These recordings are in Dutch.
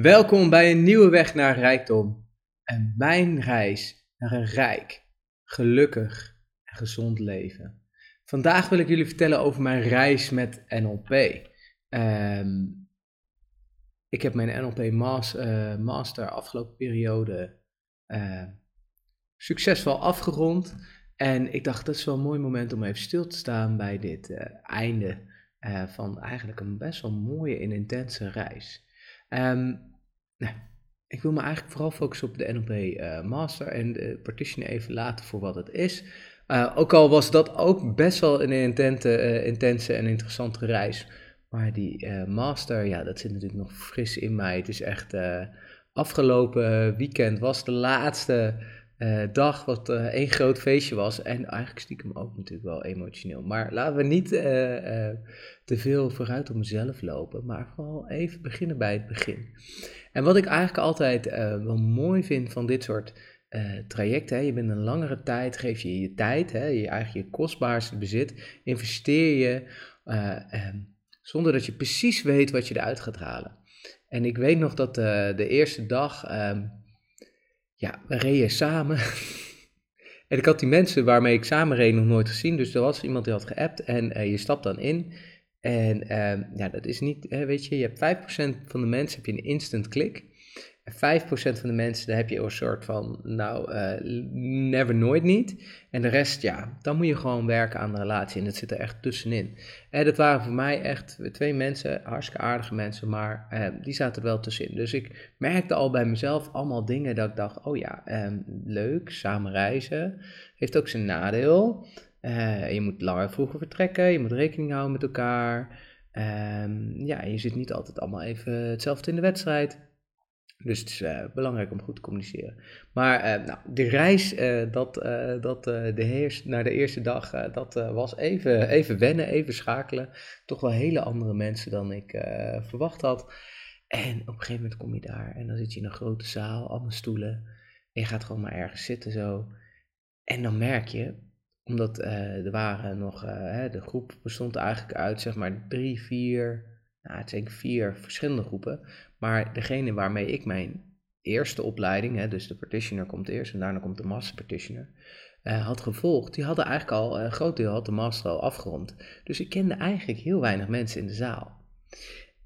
Welkom bij een nieuwe weg naar rijkdom en mijn reis naar een rijk, gelukkig en gezond leven. Vandaag wil ik jullie vertellen over mijn reis met NLP. Ik heb mijn NLP master afgelopen periode succesvol afgerond. En ik dacht, dat is wel een mooi moment om even stil te staan bij dit einde van eigenlijk een best wel mooie en intense reis. Ik wil me eigenlijk vooral focussen op de NLP Master en de Practitioner even laten voor wat het is. Ook al was dat ook best wel een intense en interessante reis. Maar die Master, ja, dat zit natuurlijk nog fris in mij. Het is echt afgelopen weekend was de laatste dag wat één groot feestje was. En eigenlijk stiekem ook natuurlijk wel emotioneel. Maar laten we niet te veel vooruit op mezelf lopen. Maar vooral even beginnen bij het begin. En wat ik eigenlijk altijd wel mooi vind van dit soort trajecten. Hè? Je bent een langere tijd, geef je je tijd. Hè? Je eigenlijk je kostbaarste bezit. Investeer je zonder dat je precies weet wat je eruit gaat halen. En ik weet nog dat de eerste dag... Ja, we reden samen. En ik had die mensen waarmee ik samen reed nog nooit gezien. Dus er was iemand die had geappt en je stapt dan in. En ja, dat is niet, weet je, je hebt 5% van de mensen heb je een instant klik. En 5% van de mensen, daar heb je een soort van, never, nooit niet. En de rest, ja, dan moet je gewoon werken aan de relatie. En dat zit er echt tussenin. En dat waren voor mij echt twee mensen, hartstikke aardige mensen, maar die zaten er wel tussenin. Dus ik merkte al bij mezelf allemaal dingen dat ik dacht, oh ja, leuk, samen reizen. Heeft ook zijn nadeel. Je moet langer vroeger vertrekken, je moet rekening houden met elkaar. Ja, je zit niet altijd allemaal even hetzelfde in de wedstrijd. Dus het is belangrijk om goed te communiceren. Maar de reis naar de eerste dag, was even wennen, even schakelen. Toch wel hele andere mensen dan ik verwacht had. En op een gegeven moment kom je daar en dan zit je in een grote zaal, allemaal stoelen. En je gaat gewoon maar ergens zitten zo. En dan merk je, omdat er waren nog, de groep bestond eigenlijk uit zeg maar 3, 4... Nou, het zijn 4 verschillende groepen, maar degene waarmee ik mijn eerste opleiding, dus de practitioner komt eerst en daarna komt de master practitioner, had gevolgd, die hadden eigenlijk al, een groot deel had de master al afgerond. Dus ik kende eigenlijk heel weinig mensen in de zaal.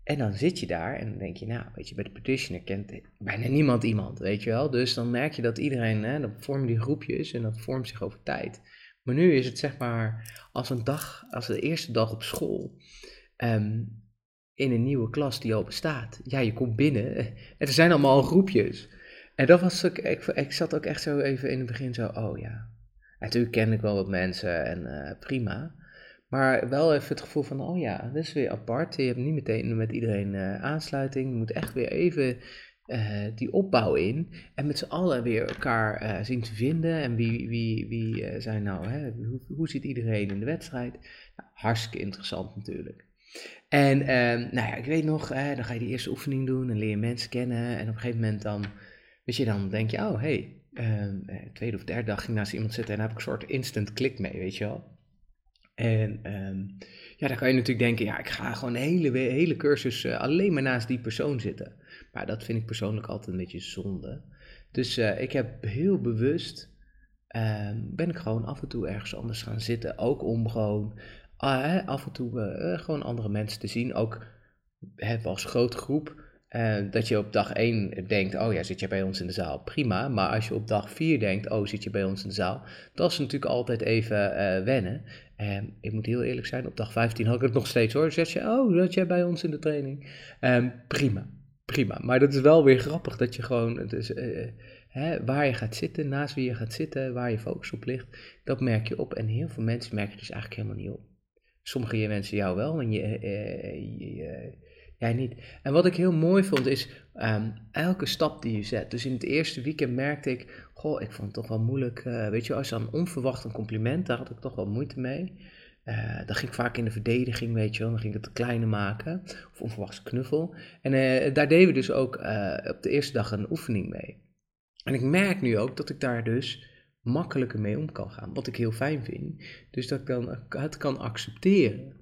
En dan zit je daar en dan denk je, nou, weet je, bij de practitioner kent bijna niemand iemand, weet je wel. Dus dan merk je dat iedereen, dan vormen die groepjes en dat vormt zich over tijd. Maar nu is het zeg maar als de eerste dag op school. In een nieuwe klas die al bestaat. Ja, je komt binnen en er zijn allemaal al groepjes. En dat was ook, ik zat ook echt zo even in het begin zo, oh ja. Natuurlijk kende ik wel wat mensen en prima. Maar wel even het gevoel van, oh ja, dit is weer apart. Je hebt niet meteen met iedereen aansluiting. Je moet echt weer even die opbouw in. En met z'n allen weer elkaar zien te vinden. En wie zijn nou, hoe zit iedereen in de wedstrijd? Nou, hartstikke interessant natuurlijk. En ik weet nog, dan ga je die eerste oefening doen en leer je mensen kennen. En op een gegeven moment dan denk je, oh hey, tweede of derde dag ging naast iemand zitten en daar heb ik een soort instant klik mee, weet je wel. En dan kan je natuurlijk denken, ja, ik ga gewoon de hele cursus alleen maar naast die persoon zitten. Maar dat vind ik persoonlijk altijd een beetje zonde. Dus ik heb heel bewust, ben ik gewoon af en toe ergens anders gaan zitten, ook om gewoon... af en toe gewoon andere mensen te zien. Ook als grote groep. Dat je op dag 1 denkt, oh ja, zit je bij ons in de zaal? Prima. Maar als je op dag 4 denkt, oh, zit je bij ons in de zaal? Dat is natuurlijk altijd even wennen. Ik moet heel eerlijk zijn, op dag 15 had ik het nog steeds hoor. Dan zeg je, oh, zat jij bij ons in de training? Prima. Maar dat is wel weer grappig dat je gewoon... Dus, waar je gaat zitten, naast wie je gaat zitten, waar je focus op ligt. Dat merk je op. En heel veel mensen merken dus eigenlijk helemaal niet op. Sommige mensen jou wel en jij niet. En wat ik heel mooi vond is elke stap die je zet. Dus in het eerste weekend merkte ik, goh, ik vond het toch wel moeilijk. Weet je, als dan onverwacht een compliment, daar had ik toch wel moeite mee. Dan ging ik vaak in de verdediging, weet je wel. Dan ging ik het te kleine maken. Of onverwachts knuffel. En daar deden we dus ook op de eerste dag een oefening mee. En ik merk nu ook dat ik daar dus... makkelijker mee om kan gaan, wat ik heel fijn vind. Dus dat ik dan het kan accepteren.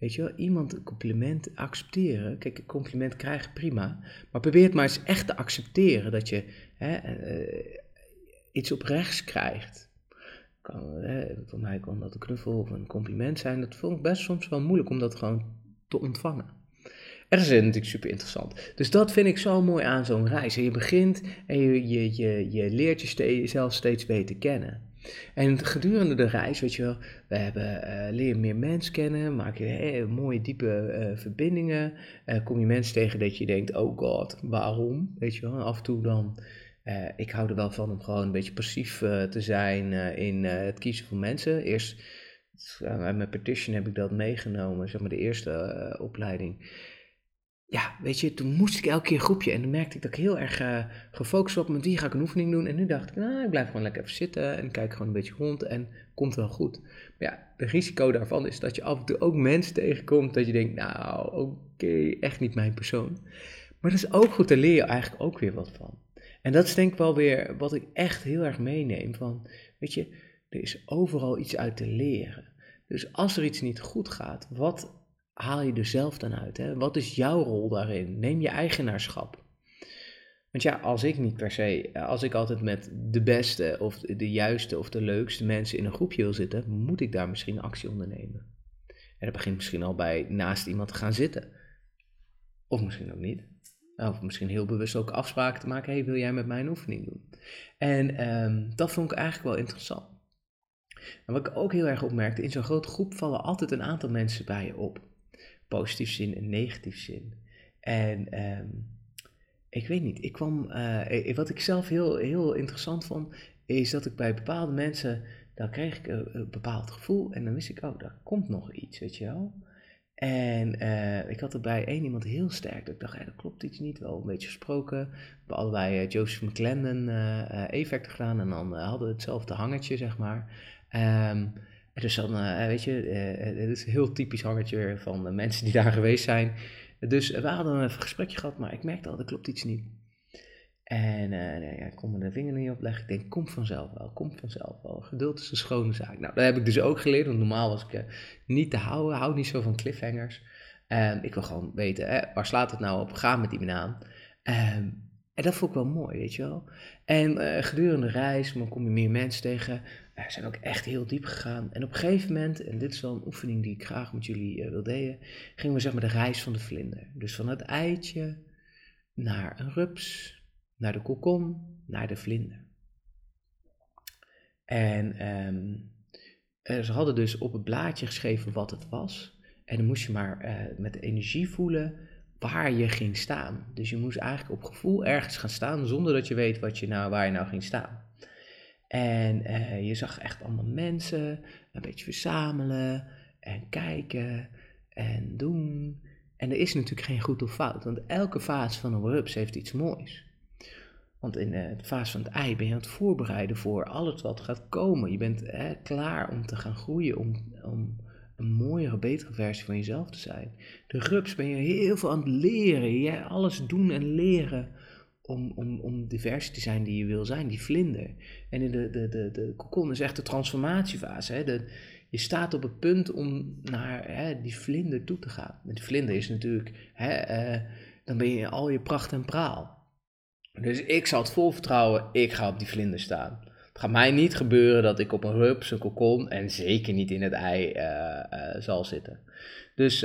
Weet je wel, iemand een compliment accepteren. Kijk, een compliment krijgen, prima. Maar probeer het maar eens echt te accepteren dat je iets oprechts krijgt. Voor mij kan dat een knuffel of een compliment zijn. Dat vond ik best soms wel moeilijk om dat gewoon te ontvangen. En dat is natuurlijk super interessant. Dus dat vind ik zo mooi aan zo'n reis. En je begint en je leert jezelf steeds beter kennen. En gedurende de reis, weet je wel, leer je meer mens kennen, maak je mooie diepe verbindingen, kom je mensen tegen dat je denkt, oh god, waarom? Weet je wel, af en toe dan, ik hou er wel van om gewoon een beetje passief te zijn in het kiezen van mensen. Eerst, uit mijn petition heb ik dat meegenomen, zeg maar de eerste opleiding. Ja, weet je, toen moest ik elke keer een groepje en dan merkte ik dat ik heel erg gefocust was op met wie ga ik een oefening doen. En nu dacht ik, ik blijf gewoon lekker even zitten en kijk gewoon een beetje rond en komt wel goed. Maar ja, het risico daarvan is dat je af en toe ook mensen tegenkomt dat je denkt, oké, echt niet mijn persoon. Maar dat is ook goed, daar leer je eigenlijk ook weer wat van. En dat is denk ik wel weer wat ik echt heel erg meeneem van, weet je, er is overal iets uit te leren. Dus als er iets niet goed gaat, wat haal je er zelf dan uit? Hè? Wat is jouw rol daarin? Neem je eigenaarschap. Want ja, als ik altijd met de beste of de juiste of de leukste mensen in een groepje wil zitten, moet ik daar misschien actie ondernemen. En dat begint misschien al bij naast iemand te gaan zitten. Of misschien ook niet. Of misschien heel bewust ook afspraken te maken, wil jij met mij een oefening doen? En dat vond ik eigenlijk wel interessant. En wat ik ook heel erg opmerkte, in zo'n grote groep vallen altijd een aantal mensen bij je op. Positief zin en negatief zin. En ik weet niet, wat ik zelf heel, heel interessant vond, is dat ik bij bepaalde mensen, dan kreeg ik een bepaald gevoel en dan wist ik, daar komt nog iets, weet je wel. En ik had er bij één iemand heel sterk, dat ik dacht, dat klopt iets niet, wel een beetje gesproken. We hebben allebei Joseph McClendon effecten gedaan en dan hadden we hetzelfde hangertje, zeg maar. Dus dan, het is een heel typisch hangertje van de mensen die daar geweest zijn. Dus we hadden even een gesprekje gehad, maar ik merkte al, dat klopt iets niet. En ik kon me de vinger niet opleggen. Ik denk, komt vanzelf wel. Geduld is een schone zaak. Nou, dat heb ik dus ook geleerd, want normaal was ik niet te houden. Hou niet zo van cliffhangers. Ik wil gewoon weten, waar slaat het nou op? Ga met iemand aan. En dat vond ik wel mooi, weet je wel. En gedurende de reis, dan kom je meer mensen tegen. We zijn ook echt heel diep gegaan. En op een gegeven moment, en dit is wel een oefening die ik graag met jullie wil delen, gingen we zeg maar de reis van de vlinder. Dus van het eitje naar een rups, naar de kokon, naar de vlinder. En ze hadden dus op het blaadje geschreven wat het was. En dan moest je maar met energie voelen waar je ging staan. Dus je moest eigenlijk op gevoel ergens gaan staan zonder dat je weet waar je nou ging staan. En je zag echt allemaal mensen een beetje verzamelen en kijken en doen. En er is natuurlijk geen goed of fout, want elke fase van een rups heeft iets moois. Want in de fase van het ei ben je aan het voorbereiden voor alles wat gaat komen. Je bent klaar om te gaan groeien, om een mooiere, betere versie van jezelf te zijn. De rups ben je heel veel aan het leren. Ja, alles doen en leren om de versie te zijn die je wil zijn, die vlinder. En in de kokon is echt de transformatiefase. Hè? Je staat op het punt om naar die vlinder toe te gaan. En die vlinder is natuurlijk, dan ben je al je pracht en praal. Dus ik zat vol vertrouwen, ik ga op die vlinder staan. Het gaat mij niet gebeuren dat ik op een rups, een kokon en zeker niet in het ei zal zitten. Dus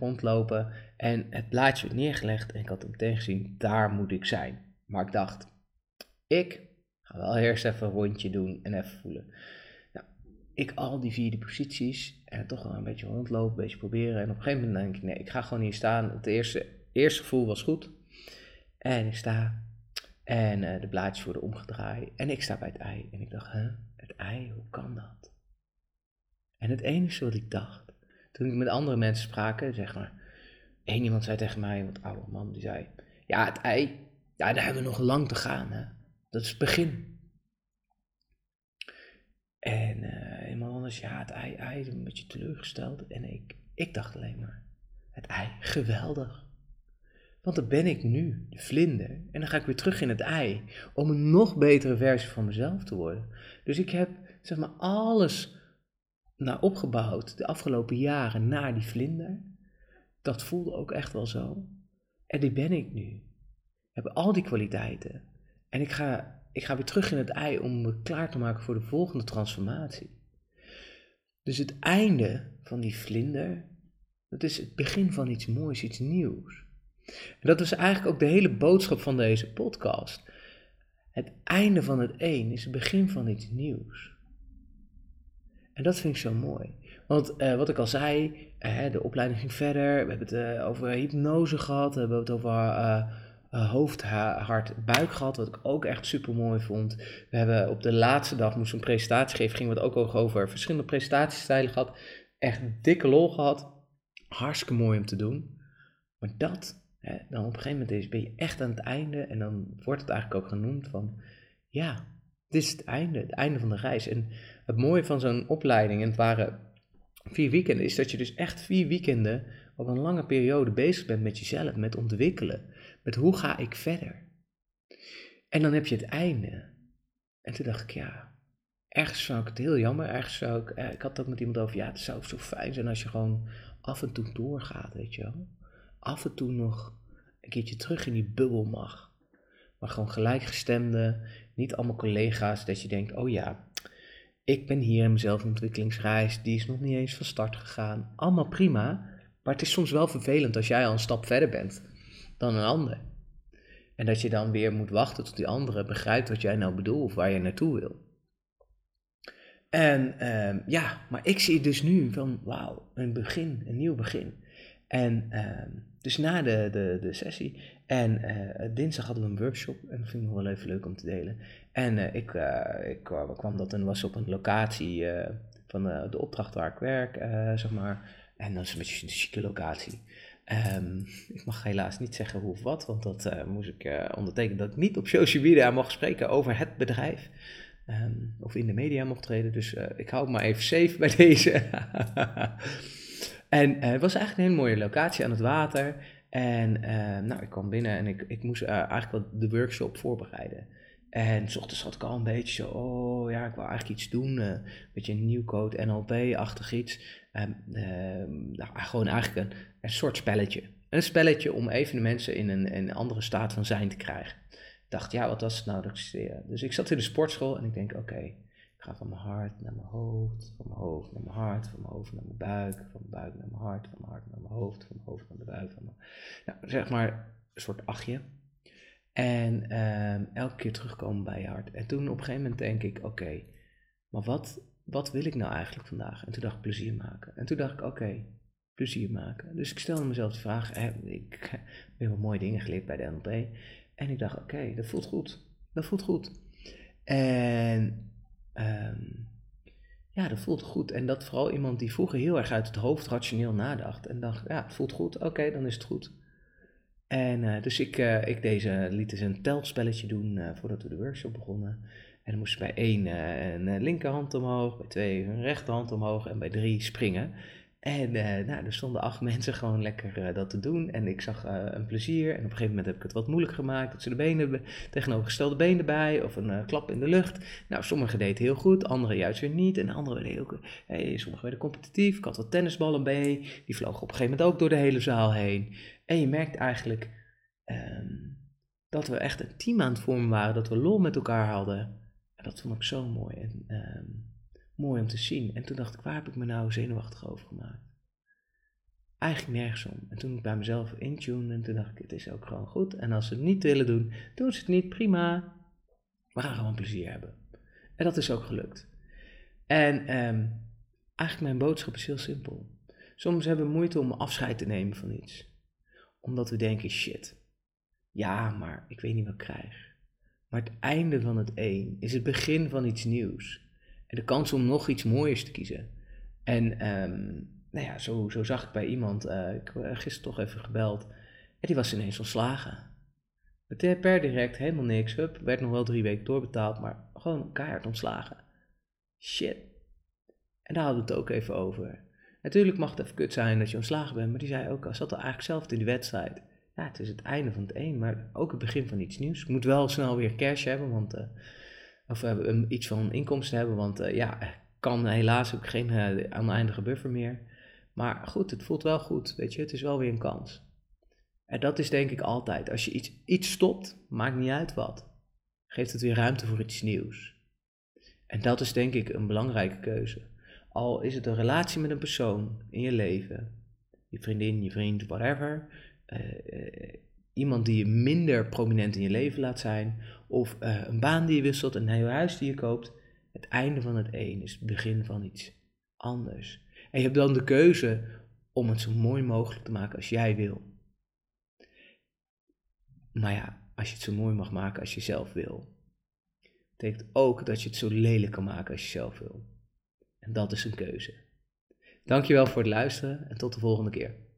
rondlopen en het blaadje werd neergelegd en ik had hem tegengezien, daar moet ik zijn. Maar ik dacht, ik ga wel eerst even een rondje doen en even voelen. Nou, ik al die vierde posities en toch wel een beetje rondlopen, een beetje proberen. En op een gegeven moment denk ik, nee, ik ga gewoon hier staan. Het eerste gevoel was goed. En ik sta en de blaadjes worden omgedraaid en ik sta bij het ei. En ik dacht, het ei, hoe kan dat? En het enige wat ik dacht, toen ik met andere mensen sprak, zeg maar, één iemand zei tegen mij, want oude man, die zei, ja, het ei, daar hebben we nog lang te gaan, hè. Dat is het begin. En iemand anders, ja, het ei, een beetje teleurgesteld. En ik dacht alleen maar, het ei, geweldig. Want dan ben ik nu, de vlinder, en dan ga ik weer terug in het ei om een nog betere versie van mezelf te worden. Dus ik heb, zeg maar, alles naar opgebouwd de afgelopen jaren naar die vlinder. Dat voelde ook echt wel zo. En die ben ik nu. Ik heb al die kwaliteiten. En ik ga weer terug in het ei om me klaar te maken voor de volgende transformatie. Dus het einde van die vlinder, dat is het begin van iets moois, iets nieuws. En dat is eigenlijk ook de hele boodschap van deze podcast. Het einde van het een is het begin van iets nieuws. En dat vind ik zo mooi. Want wat ik al zei, de opleiding ging verder. We hebben het over hypnose gehad. We hebben het over hoofd, hart, buik gehad. Wat ik ook echt super mooi vond. We hebben op de laatste dag, moesten een presentatie geven. Gingen we het ook over verschillende presentatiestijlen gehad. Echt dikke lol gehad. Hartstikke mooi om te doen. Maar dat, dan op een gegeven moment ben je echt aan het einde. En dan wordt het eigenlijk ook genoemd van, ja, dit is het einde van de reis. En het mooie van zo'n opleiding, en het waren 4 weekenden, is dat je dus echt 4 weekenden op een lange periode bezig bent met jezelf, met ontwikkelen. Met hoe ga ik verder? En dan heb je het einde. En toen dacht ik, ja, ergens zou ik het heel jammer, ergens zou ik, ik had het ook met iemand over, ja, het zou zo fijn zijn als je gewoon af en toe doorgaat, weet je wel. Af en toe nog een keertje terug in die bubbel mag. Maar gewoon gelijkgestemden, niet allemaal collega's, dat je denkt, oh ja, ik ben hier in mijn zelfontwikkelingsreis, die is nog niet eens van start gegaan. Allemaal prima, maar het is soms wel vervelend als jij al een stap verder bent dan een ander. En dat je dan weer moet wachten tot die andere begrijpt wat jij nou bedoelt of waar jij naartoe wil. En maar ik zie dus nu van, wauw, een nieuw begin. En dus na de sessie en dinsdag hadden we een workshop en dat vind ik nog wel even leuk om te delen. En ik kwam dat en was op een locatie van de opdracht waar ik werk, zeg maar. En dat is een beetje een chique locatie. Ik mag helaas niet zeggen hoe of wat, want dat moest ik ondertekenen dat ik niet op social media mag spreken over het bedrijf. Of in de media mocht treden, dus ik hou het maar even safe bij deze. En het was eigenlijk een hele mooie locatie aan het water. En ik kwam binnen en ik moest eigenlijk wel de workshop voorbereiden. En 's ochtends had ik al een beetje zo, oh ja, ik wil eigenlijk iets doen. Een beetje een nieuw code NLP-achtig iets. Gewoon eigenlijk een soort spelletje. Een spelletje om even de mensen in een andere staat van zijn te krijgen. Ik dacht, ja, wat was het nou? Dus ik zat in de sportschool en ik denk, oké. Ik ga van mijn hart naar mijn hoofd, van mijn hoofd naar mijn hart, van mijn hoofd naar mijn buik, van mijn buik naar mijn hart, van mijn hart naar mijn hoofd, van mijn hoofd naar mijn buik. Zeg maar een soort achtje. En elke keer terugkomen bij je hart. En toen op een gegeven moment denk ik, oké, maar wat wil ik nou eigenlijk vandaag? En toen dacht ik, plezier maken. En toen dacht ik, oké, plezier maken. Dus ik stelde mezelf de vraag, ik heb heel mooie dingen geleerd bij de NLP. En ik dacht, oké, dat voelt goed. Dat voelt goed. En dat voelt goed. En dat vooral iemand die vroeger heel erg uit het hoofd rationeel nadacht. En dacht, ja, het voelt goed. Oké, dan is het goed. En dus ik liet een telspelletje doen voordat we de workshop begonnen. En dan moest bij 1 een linkerhand omhoog, bij 2 een rechterhand omhoog en bij 3 springen. En er stonden 8 mensen gewoon lekker dat te doen. En ik zag een plezier. En op een gegeven moment heb ik het wat moeilijk gemaakt. Dat ze de benen, tegenovergestelde benen erbij. Of een klap in de lucht. Nou, sommigen deden heel goed. Anderen juist weer niet. En anderen werden heel... sommigen werden competitief. Ik had wat tennisballen mee. Die vlogen op een gegeven moment ook door de hele zaal heen. En je merkt eigenlijk dat we echt een team aan het vormen waren. Dat we lol met elkaar hadden. En dat vond ik zo mooi. En... mooi om te zien. En toen dacht ik, waar heb ik me nou zenuwachtig over gemaakt? Eigenlijk nergens om. En toen ik bij mezelf intune en toen dacht ik, het is ook gewoon goed. En als ze het niet willen doen, doen ze het niet, prima. We gaan gewoon plezier hebben. En dat is ook gelukt. En eigenlijk mijn boodschap is heel simpel. Soms hebben we moeite om afscheid te nemen van iets. Omdat we denken, shit. Ja, maar ik weet niet wat ik krijg. Maar het einde van het een is het begin van iets nieuws. En de kans om nog iets mooiers te kiezen. En zo zag ik bij iemand, ik heb gisteren toch even gebeld. En die was ineens ontslagen. Per direct, helemaal niks. Hup, werd nog wel 3 weken doorbetaald, maar gewoon keihard ontslagen. Shit. En daar hadden we het ook even over. Natuurlijk mag het even kut zijn dat je ontslagen bent. Maar die zei ook, zat er eigenlijk zelf in die wedstrijd. Ja, het is het einde van het een, maar ook het begin van iets nieuws. Ik moet wel snel weer cash hebben, want... Of iets van inkomsten hebben, want kan helaas ook geen oneindige buffer meer. Maar goed, het voelt wel goed, weet je. Het is wel weer een kans. En dat is denk ik altijd. Als je iets stopt, maakt niet uit wat. Geeft het weer ruimte voor iets nieuws. En dat is denk ik een belangrijke keuze. Al is het een relatie met een persoon in je leven. Je vriendin, je vriend, whatever. Iemand die je minder prominent in je leven laat zijn. Of een baan die je wisselt, een nieuw huis die je koopt. Het einde van het een is het begin van iets anders. En je hebt dan de keuze om het zo mooi mogelijk te maken als jij wil. Maar ja, als je het zo mooi mag maken als je zelf wil. Betekent ook dat je het zo lelijk kan maken als je zelf wil. En dat is een keuze. Dankjewel voor het luisteren en tot de volgende keer.